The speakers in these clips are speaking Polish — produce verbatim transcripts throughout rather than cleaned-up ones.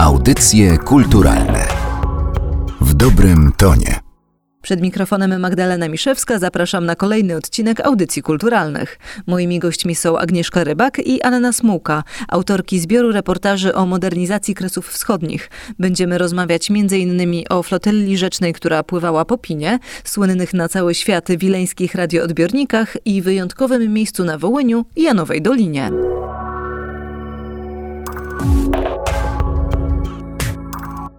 Audycje kulturalne w dobrym tonie. Przed mikrofonem Magdalena Miszewska, zapraszam na kolejny odcinek Audycji Kulturalnych. Moimi gośćmi są Agnieszka Rybak i Anna Smułka, autorki zbioru reportaży o modernizacji Kresów Wschodnich. Będziemy rozmawiać między innymi o flotyli rzecznej, która pływała po Pinie, słynnych na cały świat wileńskich radioodbiornikach i wyjątkowym miejscu na Wołyniu i Janowej Dolinie.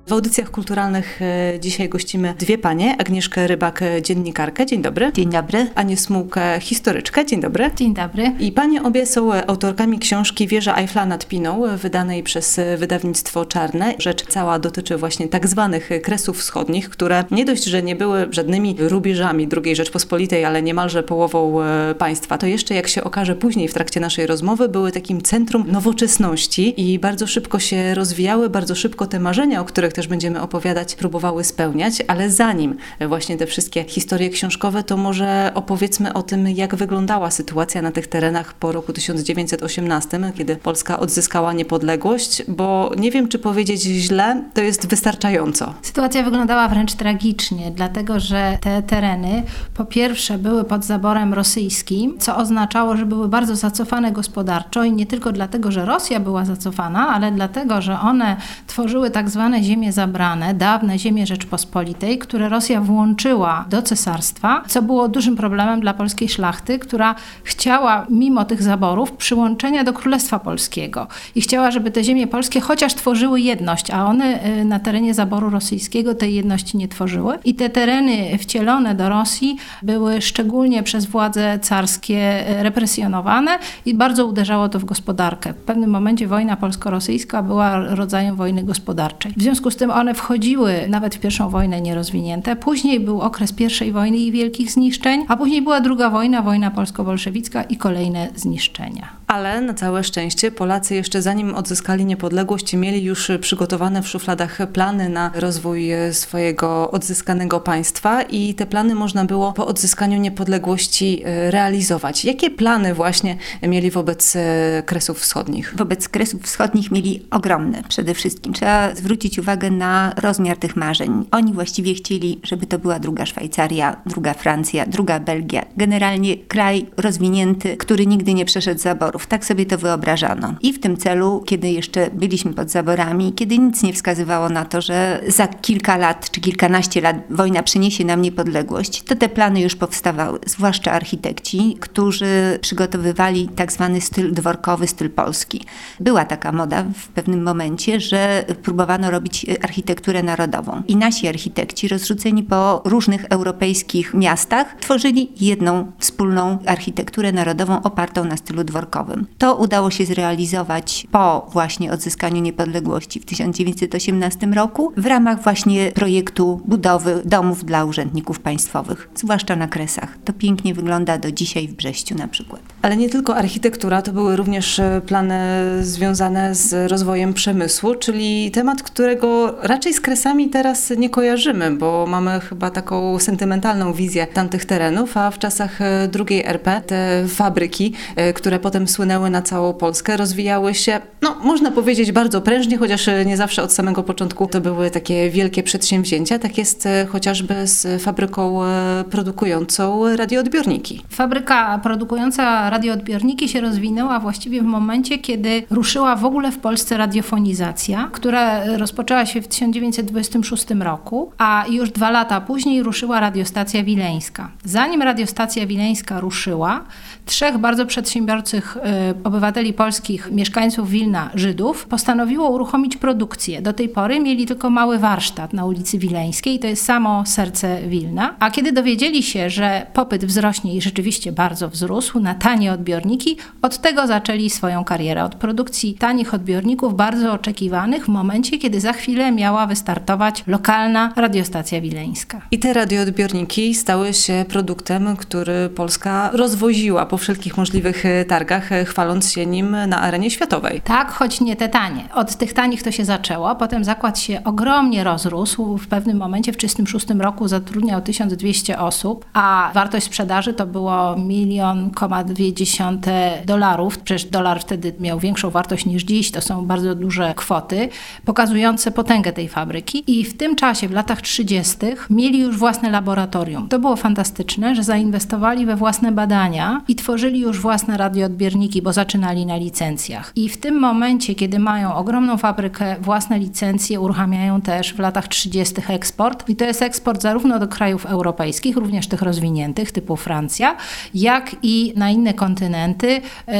W audycjach kulturalnych dzisiaj gościmy dwie panie. Agnieszkę Rybak, dziennikarkę. Dzień dobry. Dzień dobry. Anię Smułkę, historyczkę. Dzień dobry. Dzień dobry. I panie obie są autorkami książki Wieża Eiffla nad Piną, wydanej przez wydawnictwo Czarne. Rzecz cała dotyczy właśnie tak zwanych Kresów Wschodnich, które nie dość, że nie były żadnymi rubieżami drugiej Rzeczpospolitej, ale niemalże połową państwa. To jeszcze, jak się okaże później w trakcie naszej rozmowy, były takim centrum nowoczesności i bardzo szybko się rozwijały, bardzo szybko te marzenia, o których też będziemy opowiadać, próbowały spełniać, ale zanim właśnie te wszystkie historie książkowe, to może opowiedzmy o tym, jak wyglądała sytuacja na tych terenach po roku tysiąc dziewięćset osiemnastym, kiedy Polska odzyskała niepodległość, bo nie wiem, czy powiedzieć źle, to jest wystarczająco. Sytuacja wyglądała wręcz tragicznie, dlatego że te tereny po pierwsze były pod zaborem rosyjskim, co oznaczało, że były bardzo zacofane gospodarczo i nie tylko dlatego, że Rosja była zacofana, ale dlatego, że one tworzyły tak zwane ziemie zabrane, dawne ziemie Rzeczpospolitej, które Rosja włączyła do cesarstwa, co było dużym problemem dla polskiej szlachty, która chciała mimo tych zaborów przyłączenia do Królestwa Polskiego i chciała, żeby te ziemie polskie chociaż tworzyły jedność, a one na terenie zaboru rosyjskiego tej jedności nie tworzyły. I te tereny wcielone do Rosji były szczególnie przez władze carskie represjonowane i bardzo uderzało to w gospodarkę. W pewnym momencie wojna polsko-rosyjska była rodzajem wojny gospodarczej. W związku z tym one wchodziły nawet w pierwszą wojnę nierozwinięte. Później był okres pierwszej wojny i wielkich zniszczeń, a później była druga wojna, wojna polsko-bolszewicka i kolejne zniszczenia. Ale na całe szczęście Polacy jeszcze zanim odzyskali niepodległość, mieli już przygotowane w szufladach plany na rozwój swojego odzyskanego państwa i te plany można było po odzyskaniu niepodległości realizować. Jakie plany właśnie mieli wobec Kresów Wschodnich? Wobec Kresów Wschodnich mieli ogromne przede wszystkim. Trzeba zwrócić uwagę na rozmiar tych marzeń. Oni właściwie chcieli, żeby to była druga Szwajcaria, druga Francja, druga Belgia. Generalnie kraj rozwinięty, który nigdy nie przeszedł zaborów. Tak sobie to wyobrażano. I w tym celu, kiedy jeszcze byliśmy pod zaborami, kiedy nic nie wskazywało na to, że za kilka lat czy kilkanaście lat wojna przyniesie nam niepodległość, to te plany już powstawały. Zwłaszcza architekci, którzy przygotowywali tak zwany styl dworkowy, styl polski. Była taka moda w pewnym momencie, że próbowano robić architekturę narodową. I nasi architekci rozrzuceni po różnych europejskich miastach tworzyli jedną wspólną architekturę narodową opartą na stylu dworkowym. To udało się zrealizować po właśnie odzyskaniu niepodległości w tysiąc dziewięćset osiemnastym roku w ramach właśnie projektu budowy domów dla urzędników państwowych, zwłaszcza na Kresach. To pięknie wygląda do dzisiaj w Brześciu na przykład. Ale nie tylko architektura, to były również plany związane z rozwojem przemysłu, czyli temat, którego raczej z Kresami teraz nie kojarzymy, bo mamy chyba taką sentymentalną wizję tamtych terenów, a w czasach drugiej R P te fabryki, które potem słynęły na całą Polskę, rozwijały się, no można powiedzieć bardzo prężnie, chociaż nie zawsze od samego początku to były takie wielkie przedsięwzięcia. Tak jest chociażby z fabryką produkującą radioodbiorniki. Fabryka produkująca radioodbiorniki się rozwinęła właściwie w momencie, kiedy ruszyła w ogóle w Polsce radiofonizacja, która rozpoczęła Zaczęła się w tysiąc dziewięćset dwudziestym szóstym roku, a już dwa lata później ruszyła radiostacja wileńska. Zanim radiostacja wileńska ruszyła, trzech bardzo przedsiębiorczych y, obywateli polskich, mieszkańców Wilna, Żydów, postanowiło uruchomić produkcję. Do tej pory mieli tylko mały warsztat na ulicy Wileńskiej, to jest samo serce Wilna. A kiedy dowiedzieli się, że popyt wzrośnie i rzeczywiście bardzo wzrósł na tanie odbiorniki, od tego zaczęli swoją karierę. Od produkcji tanich odbiorników, bardzo oczekiwanych w momencie, kiedy za chwilę miała wystartować lokalna radiostacja wileńska. I te radioodbiorniki stały się produktem, który Polska rozwoziła po wszelkich możliwych targach. chwaląc się nim na arenie światowej. Tak, choć nie te tanie. Od tych tanich to się zaczęło, potem zakład się ogromnie rozrósł. W pewnym momencie w tysiąc dziewięćset trzydziestym szóstym roku zatrudniał tysiąc dwieście osób, a wartość sprzedaży to było milion przecinek dwa dolarów. Przecież dolar wtedy miał większą wartość niż dziś, to są bardzo duże kwoty, pokazujące potęgę tej fabryki. I w tym czasie, w latach trzydziestych mieli już własne laboratorium. To było fantastyczne, że zainwestowali we własne badania i tworzyli już własne radioodbiorniki, bo zaczynali na licencjach. I w tym momencie, kiedy mają ogromną fabrykę, własne licencje, uruchamiają też w latach trzydziestych eksport. I to jest eksport zarówno do krajów europejskich, również tych rozwiniętych, typu Francja, jak i na inne kontynenty,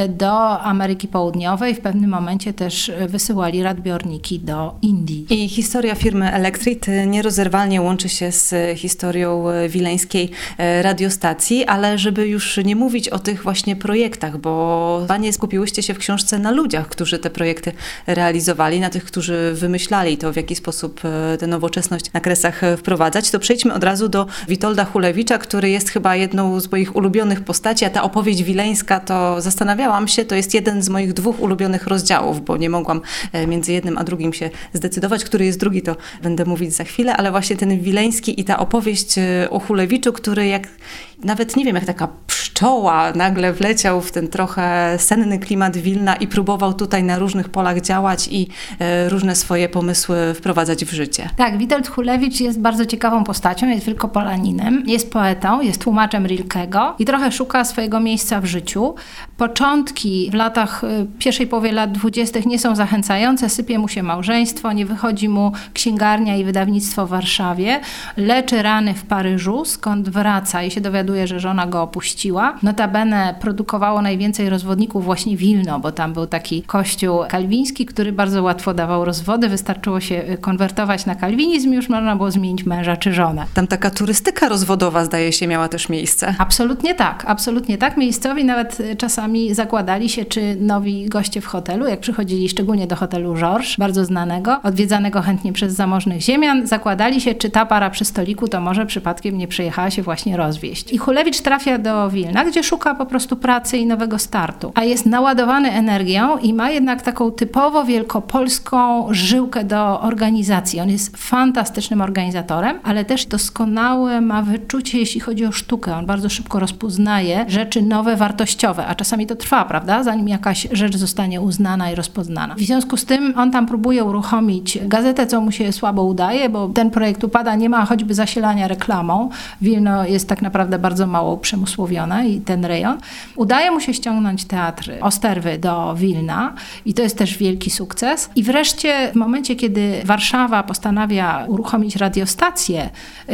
do Ameryki Południowej. W pewnym momencie też wysyłali radbiorniki do Indii. I historia firmy Elektrit nierozerwalnie łączy się z historią wileńskiej radiostacji, ale żeby już nie mówić o tych właśnie projektach, bo panie skupiłyście się w książce na ludziach, którzy te projekty realizowali, na tych, którzy wymyślali to, w jaki sposób tę nowoczesność na Kresach wprowadzać, to przejdźmy od razu do Witolda Hulewicza, który jest chyba jedną z moich ulubionych postaci, a ta opowieść wileńska, to zastanawiałam się, to jest jeden z moich dwóch ulubionych rozdziałów, bo nie mogłam między jednym a drugim się zdecydować, który jest drugi, to będę mówić za chwilę, ale właśnie ten Wileński i ta opowieść o Hulewiczu, który jak, nawet nie wiem, jak taka pszczoła nagle wleciał w ten trochę senny klimat Wilna i próbował tutaj na różnych polach działać i różne swoje pomysły wprowadzać w życie. Tak, Witold Hulewicz jest bardzo ciekawą postacią, jest wielkopolaninem, jest poetą, jest tłumaczem Rilkego i trochę szuka swojego miejsca w życiu. Początki w latach, pierwszej połowie lat dwudziestych nie są zachęcające, sypie mu się małżeństwo, nie wychodzi mu księgarnia i wydawnictwo w Warszawie, leczy rany w Paryżu, skąd wraca i się dowiaduje, że żona go opuściła. Notabene produkowało najwięcej rozwodników właśnie Wilno, bo tam był taki kościół kalwiński, który bardzo łatwo dawał rozwody. Wystarczyło się konwertować na kalwinizm, już można było zmienić męża czy żonę. Tam taka turystyka rozwodowa, zdaje się, miała też miejsce. Absolutnie tak, absolutnie tak. Miejscowi nawet czasami zakładali się, czy nowi goście w hotelu, jak przychodzili szczególnie do hotelu Georges, bardzo znanego, odwiedzanego chętnie przez zamożnych ziemian, zakładali się, czy ta para przy stoliku to może przypadkiem nie przyjechała się właśnie rozwieść. I Hulewicz trafia do Wilna, gdzie szuka po prostu pracy i nowego startu, a jest naładowany energią i ma jednak taką typowo wielkopolską żyłkę do organizacji. On jest fantastycznym organizatorem, ale też doskonałe ma wyczucie, jeśli chodzi o sztukę. On bardzo szybko rozpoznaje rzeczy nowe, wartościowe, a czasami to trwa, prawda, zanim jakaś rzecz zostanie uznana i rozpoznana. W związku z tym on tam próbuje uruchomić gazetę, co mu się słabo udaje, bo ten projekt upada, nie ma choćby zasilania reklamą. Wilno jest tak naprawdę bardzo mało przemysłowiona i ten rejon. Udaje mu się ściągnąć teatr Osterwy do Wilna i to jest też wielki sukces. I wreszcie w momencie, kiedy Warszawa postanawia uruchomić radiostację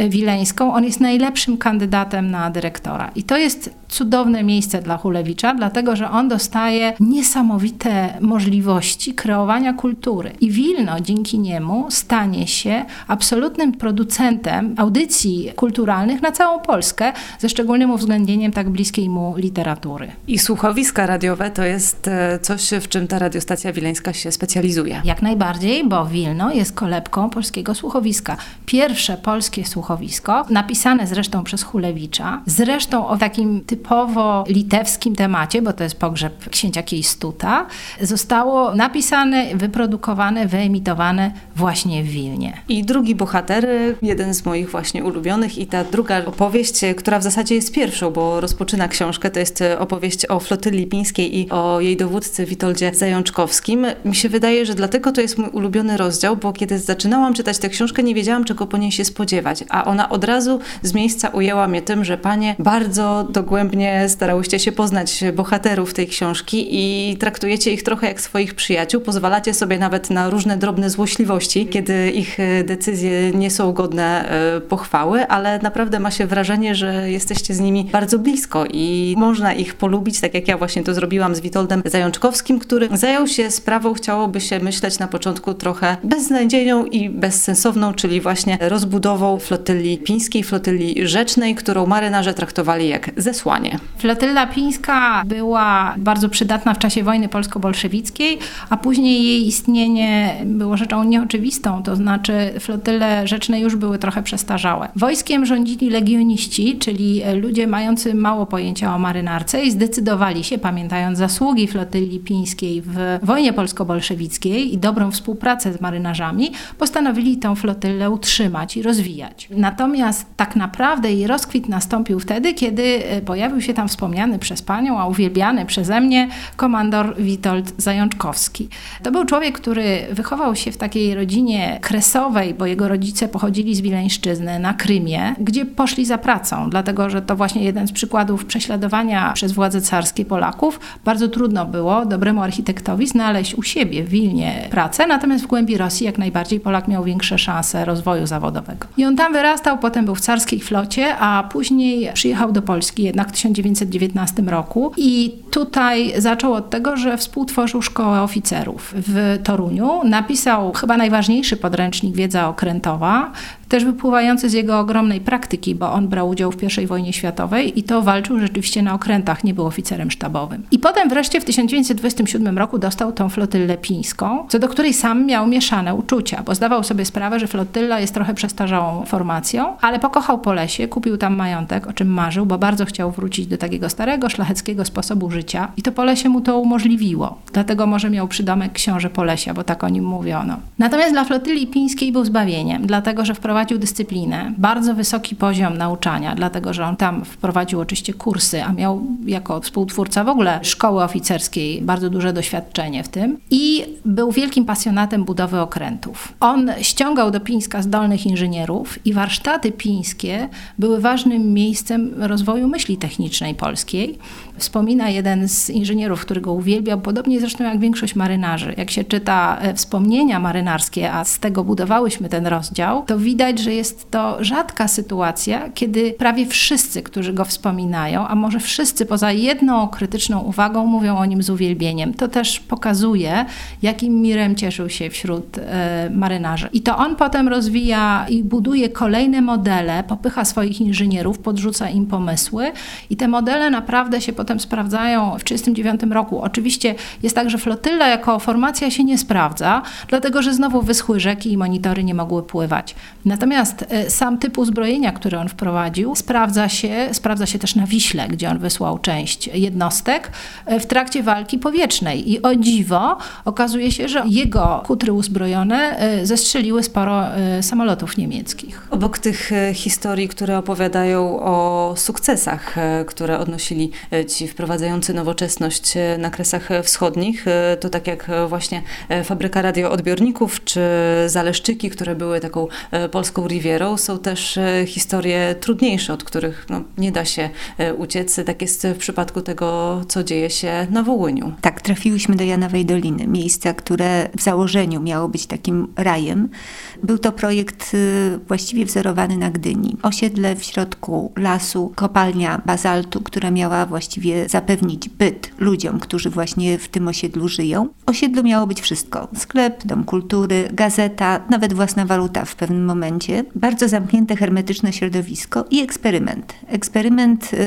wileńską, on jest najlepszym kandydatem na dyrektora. I to jest cudowne miejsce dla Hulewicza, dlatego że on dostaje niesamowite możliwości kreowania kultury. I Wilno dzięki niemu stanie się absolutnym producentem audycji kulturalnych na całą Polskę, ze szczególnym uwzględnieniem tak bliskiej mu literatury. I słuchowiska radiowe to jest coś, w czym ta radiostacja wileńska się specjalizuje. Jak najbardziej, bo Wilno jest kolebką polskiego słuchowiska. Pierwsze polskie słuchowisko, napisane zresztą przez Hulewicza, zresztą o takim typowo litewskim temacie, bo to jest pogrzeb księcia Kiejstuta, zostało napisane, wyprodukowane, wyemitowane właśnie w Wilnie. I drugi bohater, jeden z moich właśnie ulubionych, i ta druga opowieść, która w zasadzie jest pierwszą, bo rozpoczyna książkę. To jest opowieść o Flotylli Pińskiej i o jej dowódcy Witoldzie Zajączkowskim. Mi się wydaje, że dlatego to jest mój ulubiony rozdział, bo kiedy zaczynałam czytać tę książkę, nie wiedziałam, czego po niej się spodziewać, a ona od razu z miejsca ujęła mnie tym, że panie bardzo dogłębnie starałyście się poznać bohaterów tej książki i traktujecie ich trochę jak swoich przyjaciół, pozwalacie sobie nawet na różne drobne złośliwości, kiedy ich decyzje nie są godne pochwały, ale naprawdę ma się wrażenie, że jesteście z nimi bardzo blisko i można ich polubić, tak jak ja właśnie to zrobiłam z Witoldem Zajączkowskim, który zajął się sprawą, chciałoby się myśleć na początku trochę beznadziejną i bezsensowną, czyli właśnie rozbudową Flotylli Pińskiej, Flotylli Rzecznej, którą marynarze traktowali jak zesłanie. Flotylla Pińska, by była bardzo przydatna w czasie wojny polsko-bolszewickiej, a później jej istnienie było rzeczą nieoczywistą, to znaczy flotyle rzeczne już były trochę przestarzałe. Wojskiem rządzili legioniści, czyli ludzie mający mało pojęcia o marynarce i zdecydowali się, pamiętając zasługi flotylli pińskiej w wojnie polsko-bolszewickiej i dobrą współpracę z marynarzami, postanowili tą flotyllę utrzymać i rozwijać. Natomiast tak naprawdę jej rozkwit nastąpił wtedy, kiedy pojawił się tam wspomniany przez panią, a uwielbiany przeze mnie komandor Witold Zajączkowski. To był człowiek, który wychował się w takiej rodzinie kresowej, bo jego rodzice pochodzili z Wileńszczyzny na Krymie, gdzie poszli za pracą, dlatego że to właśnie jeden z przykładów prześladowania przez władze carskie Polaków. Bardzo trudno było dobremu architektowi znaleźć u siebie w Wilnie pracę, natomiast w głębi Rosji jak najbardziej Polak miał większe szanse rozwoju zawodowego. I on tam wyrastał, potem był w carskiej flocie, a później przyjechał do Polski jednak w tysiąc dziewięćset dziewiętnastym roku i tutaj zaczął od tego, że współtworzył Szkołę Oficerów w Toruniu, napisał chyba najważniejszy podręcznik Wiedza Okrętowa, też wypływający z jego ogromnej praktyki, bo on brał udział w pierwszej wojnie światowej i to walczył rzeczywiście na okrętach, nie był oficerem sztabowym. I potem wreszcie w tysiąc dziewięćset dwudziestym siódmym roku dostał tą flotyllę pińską, co do której sam miał mieszane uczucia, bo zdawał sobie sprawę, że flotylla jest trochę przestarzałą formacją, ale pokochał Polesie, kupił tam majątek, o czym marzył, bo bardzo chciał wrócić do takiego starego, szlacheckiego sposobu życia i to Polesie mu to umożliwiło. Dlatego może miał przydomek książę Polesia, bo tak o nim mówiono. Natomiast dla flotylli pińskiej był zbawieniem, dlatego że wprowadził Wprowadził dyscyplinę, bardzo wysoki poziom nauczania, dlatego że on tam wprowadził oczywiście kursy, a miał jako współtwórca w ogóle szkoły oficerskiej bardzo duże doświadczenie w tym i był wielkim pasjonatem budowy okrętów. On ściągał do Pińska zdolnych inżynierów i warsztaty pińskie były ważnym miejscem rozwoju myśli technicznej polskiej. Wspomina jeden z inżynierów, który go uwielbiał, podobnie zresztą jak większość marynarzy. Jak się czyta wspomnienia marynarskie, a z tego budowałyśmy ten rozdział, to widać, że jest to rzadka sytuacja, kiedy prawie wszyscy, którzy go wspominają, a może wszyscy poza jedną krytyczną uwagą, mówią o nim z uwielbieniem. To też pokazuje, jakim mirem cieszył się wśród e, marynarzy. I to on potem rozwija i buduje kolejne modele, popycha swoich inżynierów, podrzuca im pomysły i te modele naprawdę się potem sprawdzają w tysiąc dziewięćset trzydziestym dziewiątym roku. Oczywiście jest tak, że flotylla jako formacja się nie sprawdza, dlatego że znowu wyschły rzeki i monitory nie mogły pływać. Natomiast sam typ uzbrojenia, który on wprowadził, sprawdza się, sprawdza się też na Wiśle, gdzie on wysłał część jednostek w trakcie walki powietrznej. I o dziwo okazuje się, że jego kutry uzbrojone zestrzeliły sporo samolotów niemieckich. Obok tych historii, które opowiadają o sukcesach, które odnosili ci wprowadzający nowoczesność na kresach wschodnich, to tak jak właśnie fabryka radioodbiorników czy Zaleszczyki, które były taką polską rivierą, są też historie trudniejsze, od których no, nie da się uciec. Tak jest w przypadku tego, co dzieje się na Wołyniu. Tak, trafiłyśmy do Janowej Doliny, miejsca, które w założeniu miało być takim rajem. Był to projekt właściwie wzorowany na Gdyni. Osiedle w środku lasu, kopalnia bazaltu, która miała właściwie zapewnić byt ludziom, którzy właśnie w tym osiedlu żyją. W osiedlu miało być wszystko. Sklep, dom kultury, gazeta, nawet własna waluta w pewnym momencie. Bardzo zamknięte, hermetyczne środowisko i eksperyment. Eksperyment, yy,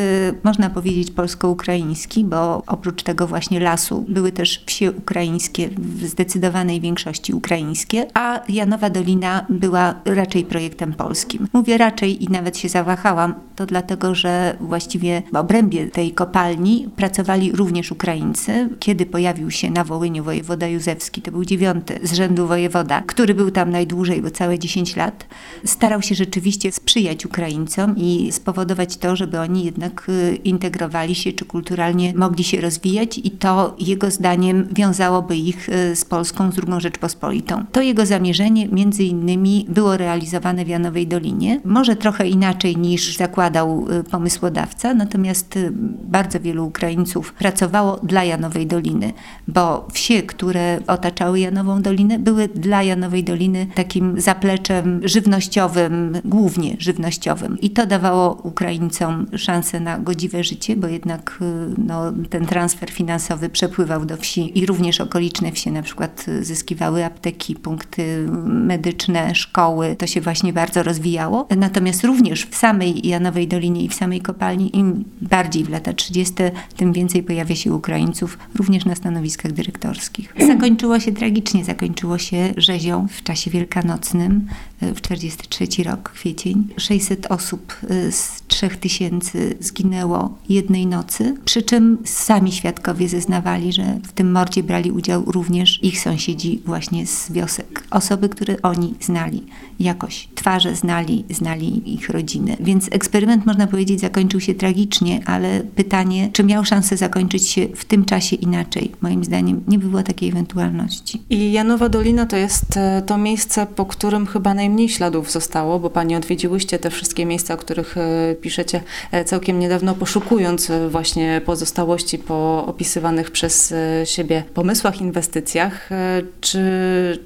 można powiedzieć, polsko-ukraiński, bo oprócz tego właśnie lasu były też wsie ukraińskie, w zdecydowanej większości ukraińskie, a Janowa Dolina była raczej projektem polskim. Mówię raczej i nawet się zawahałam, to dlatego, że właściwie w obrębie tej kopalni pracowali również Ukraińcy. Kiedy pojawił się na Wołyniu wojewoda Józewski, to był dziewiąty z rzędu wojewoda, który był tam najdłużej, bo całe dziesięć lat, starał się rzeczywiście sprzyjać Ukraińcom i spowodować to, żeby oni jednak integrowali się czy kulturalnie mogli się rozwijać i to jego zdaniem wiązałoby ich z Polską, z drugą Rzeczpospolitą. To jego zamierzenie między innymi było realizowane w Janowej Dolinie, może trochę inaczej niż zakładał pomysłodawca, natomiast bardzo wielu Ukraińców pracowało dla Janowej Doliny, bo wsie, które otaczały Janową Dolinę, były dla Janowej Doliny takim zapleczem żywnościowym, żywnościowym, głównie żywnościowym. I to dawało Ukraińcom szansę na godziwe życie, bo jednak no, ten transfer finansowy przepływał do wsi i również okoliczne wsie na przykład zyskiwały apteki, punkty medyczne, szkoły. To się właśnie bardzo rozwijało. Natomiast również w samej Janowej Dolinie i w samej kopalni im bardziej w lata trzydzieste tym więcej pojawia się Ukraińców również na stanowiskach dyrektorskich. Zakończyło się tragicznie, zakończyło się rzezią w czasie wielkanocnym w czterdziesty trzeci rok, kwiecień. sześćset osób z trzech tysięcy zginęło jednej nocy, przy czym sami świadkowie zeznawali, że w tym mordzie brali udział również ich sąsiedzi właśnie z wiosek. Osoby, które oni znali jakoś, twarze znali, znali ich rodziny. Więc eksperyment, można powiedzieć, zakończył się tragicznie, ale pytanie, czy miał szansę zakończyć się w tym czasie inaczej? Moim zdaniem nie było takiej ewentualności. I Janowa Dolina to jest to miejsce, po którym chyba najmniej śladów zostało, bo Pani odwiedziłyście te wszystkie miejsca, o których piszecie całkiem niedawno, poszukując właśnie pozostałości po opisywanych przez siebie pomysłach, inwestycjach, czy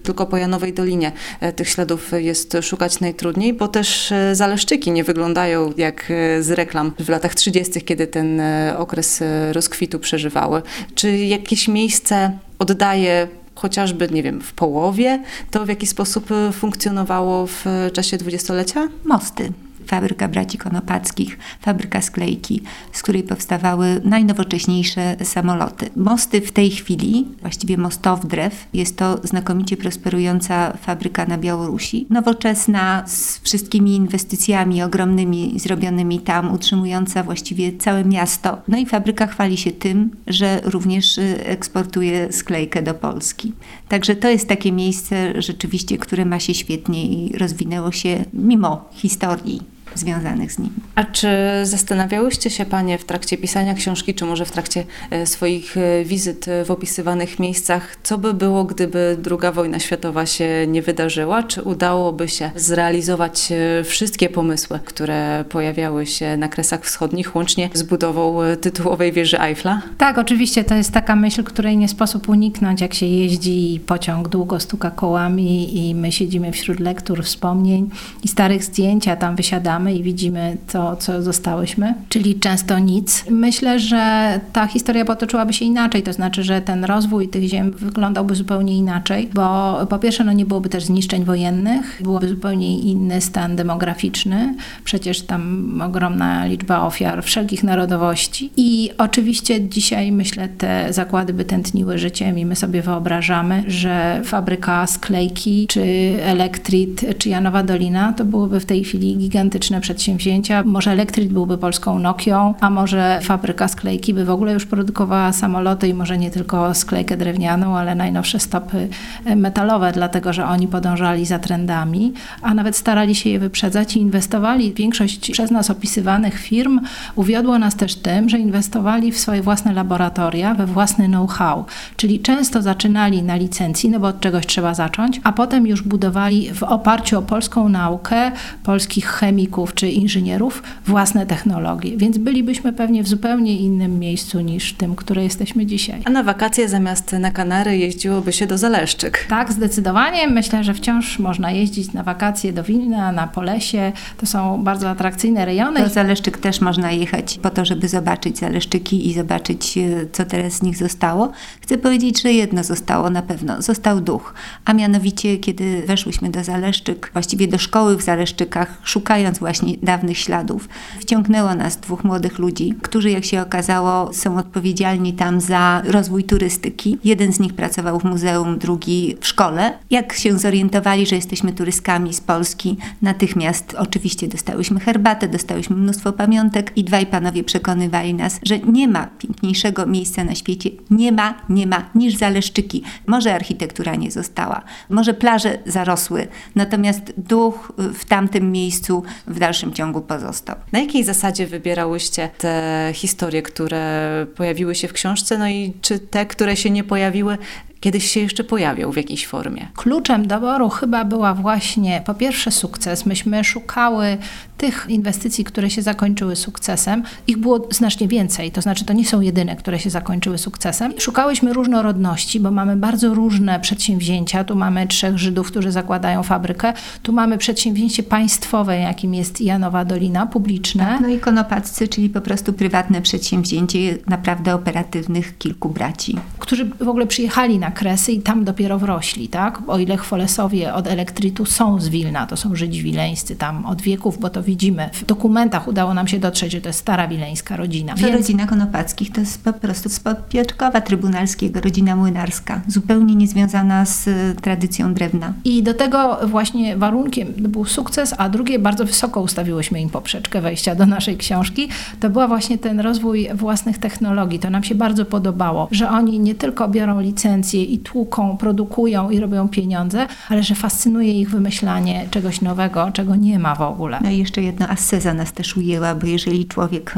tylko po Janowej Dolinie tych śladów jest szukać najtrudniej, bo też Zaleszczyki nie wyglądają jak z reklam w latach trzydziestych, kiedy ten okres rozkwitu przeżywały. Czy jakieś miejsce oddaje chociażby, nie wiem, w połowie to, w jaki sposób funkcjonowało w czasie dwudziestolecia? Mosty. Fabryka Braci Konopackich, fabryka sklejki, z której powstawały najnowocześniejsze samoloty. Mosty w tej chwili, właściwie Mostowdrew, jest to znakomicie prosperująca fabryka na Białorusi. Nowoczesna, z wszystkimi inwestycjami ogromnymi zrobionymi tam, utrzymująca właściwie całe miasto. No i fabryka chwali się tym, że również eksportuje sklejkę do Polski. Także to jest takie miejsce rzeczywiście, które ma się świetnie i rozwinęło się mimo historii związanych z nim. A czy zastanawiałyście się Panie w trakcie pisania książki, czy może w trakcie swoich wizyt w opisywanych miejscach, co by było, gdyby druga wojna światowa się nie wydarzyła? Czy udałoby się zrealizować wszystkie pomysły, które pojawiały się na Kresach Wschodnich, łącznie z budową tytułowej wieży Eiffla? Tak, oczywiście. To jest taka myśl, której nie sposób uniknąć, jak się jeździ i pociąg długo stuka kołami i my siedzimy wśród lektur, wspomnień i starych zdjęć, a tam wysiadamy i widzimy to, co zostałyśmy, czyli często nic. Myślę, że ta historia potoczyłaby się inaczej, to znaczy, że ten rozwój tych ziem wyglądałby zupełnie inaczej, bo po pierwsze no nie byłoby też zniszczeń wojennych, byłoby zupełnie inny stan demograficzny, przecież tam ogromna liczba ofiar wszelkich narodowości i oczywiście dzisiaj myślę, te zakłady by tętniły życiem i my sobie wyobrażamy, że fabryka sklejki, czy Elektrit, czy Janowa Dolina to byłoby w tej chwili gigantyczne przedsięwzięcia. Może Elektrit byłby polską Nokią, a może fabryka sklejki by w ogóle już produkowała samoloty i może nie tylko sklejkę drewnianą, ale najnowsze stopy metalowe, dlatego że oni podążali za trendami, a nawet starali się je wyprzedzać i inwestowali. Większość przez nas opisywanych firm uwiodło nas też tym, że inwestowali w swoje własne laboratoria, we własny know-how, czyli często zaczynali na licencji, no bo od czegoś trzeba zacząć, a potem już budowali w oparciu o polską naukę, polskich chemików, czy inżynierów własne technologie, więc bylibyśmy pewnie w zupełnie innym miejscu niż tym, które jesteśmy dzisiaj. A na wakacje zamiast na Kanary jeździłoby się do Zaleszczyk? Tak, zdecydowanie. Myślę, że wciąż można jeździć na wakacje do Wilna, na Polesie. To są bardzo atrakcyjne rejony. Do Zaleszczyk też można jechać po to, żeby zobaczyć Zaleszczyki i zobaczyć, co teraz z nich zostało. Chcę powiedzieć, że jedno zostało na pewno. Został duch, a mianowicie, kiedy weszłyśmy do Zaleszczyk, właściwie do szkoły w Zaleszczykach, szukając właśnie dawnych śladów. Wciągnęło nas dwóch młodych ludzi, którzy jak się okazało są odpowiedzialni tam za rozwój turystyki. Jeden z nich pracował w muzeum, drugi w szkole. Jak się zorientowali, że jesteśmy turystkami z Polski, natychmiast oczywiście dostałyśmy herbatę, dostałyśmy mnóstwo pamiątek i dwaj panowie przekonywali nas, że nie ma piękniejszego miejsca na świecie, nie ma, nie ma niż Zaleszczyki. Może architektura nie została, może plaże zarosły, natomiast duch w tamtym miejscu w dalszym ciągu pozostał. Na jakiej zasadzie wybierałyście te historie, które pojawiły się w książce, no i czy te, które się nie pojawiły, kiedyś się jeszcze pojawią w jakiejś formie. Kluczem doboru chyba była właśnie po pierwsze sukces. Myśmy szukały tych inwestycji, które się zakończyły sukcesem. Ich było znacznie więcej, to znaczy to nie są jedyne, które się zakończyły sukcesem. Szukałyśmy różnorodności, bo mamy bardzo różne przedsięwzięcia. Tu mamy trzech Żydów, którzy zakładają fabrykę. Tu mamy przedsięwzięcie państwowe, jakim jest Janowa Dolina, publiczne. Tak, no i Konopackcy, czyli po prostu prywatne przedsięwzięcie naprawdę operatywnych kilku braci. Którzy w ogóle przyjechali na Kresy i tam dopiero wrośli, tak? O ile Chwolesowie od Elektritu są z Wilna, to są Żydzi wileńscy tam od wieków, bo to widzimy. W dokumentach udało nam się dotrzeć, że to jest stara wileńska rodzina. To Więc... rodzina Konopackich to jest po prostu spod Piotrkowa Trybunalskiego, rodzina młynarska, zupełnie niezwiązana z tradycją drewna. I do tego właśnie warunkiem był sukces, a drugie, bardzo wysoko ustawiłyśmy im poprzeczkę wejścia do naszej książki, to była właśnie ten rozwój własnych technologii. To nam się bardzo podobało, że oni nie tylko biorą licencje i tłuką, produkują i robią pieniądze, ale że fascynuje ich wymyślanie czegoś nowego, czego nie ma w ogóle. No i jeszcze jedna asceza nas też ujęła, bo jeżeli człowiek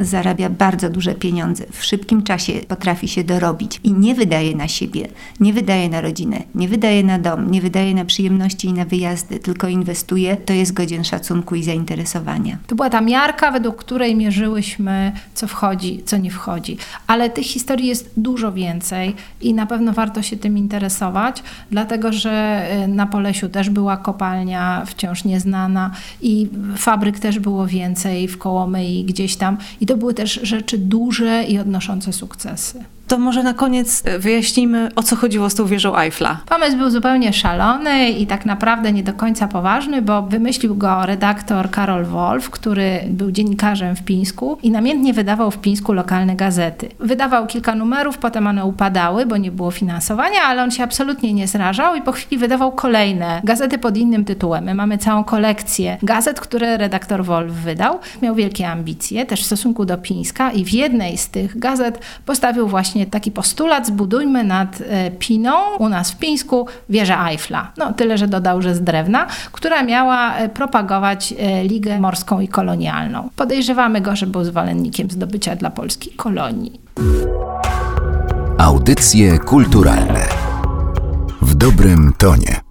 y, zarabia bardzo duże pieniądze, w szybkim czasie potrafi się dorobić i nie wydaje na siebie, nie wydaje na rodzinę, nie wydaje na dom, nie wydaje na przyjemności i na wyjazdy, tylko inwestuje, to jest godzien szacunku i zainteresowania. To była ta miarka, według której mierzyłyśmy, co wchodzi, co nie wchodzi. Ale tych historii jest dużo więcej i na pewno warto się tym interesować, dlatego że na Polesiu też była kopalnia wciąż nieznana i fabryk też było więcej, w Kołomyi gdzieś tam. I to były też rzeczy duże i odnoszące sukcesy. To może na koniec wyjaśnijmy, o co chodziło z tą wieżą Eiffla. Pomysł był zupełnie szalony i tak naprawdę nie do końca poważny, bo wymyślił go redaktor Karol Wolf, który był dziennikarzem w Pińsku i namiętnie wydawał w Pińsku lokalne gazety. Wydawał kilka numerów, potem one upadały, bo nie było finansowania, ale on się absolutnie nie zrażał i po chwili wydawał kolejne gazety pod innym tytułem. My mamy całą kolekcję gazet, które redaktor Wolf wydał. Miał wielkie ambicje też w stosunku do Pińska i w jednej z tych gazet postawił właśnie taki postulat: zbudujmy nad Piną, u nas w Pińsku, wieżę Eiffla. No tyle, że dodał, że z drewna, która miała propagować Ligę Morską i Kolonialną. Podejrzewamy go, że był zwolennikiem zdobycia dla Polski kolonii. Audycje kulturalne w dobrym tonie.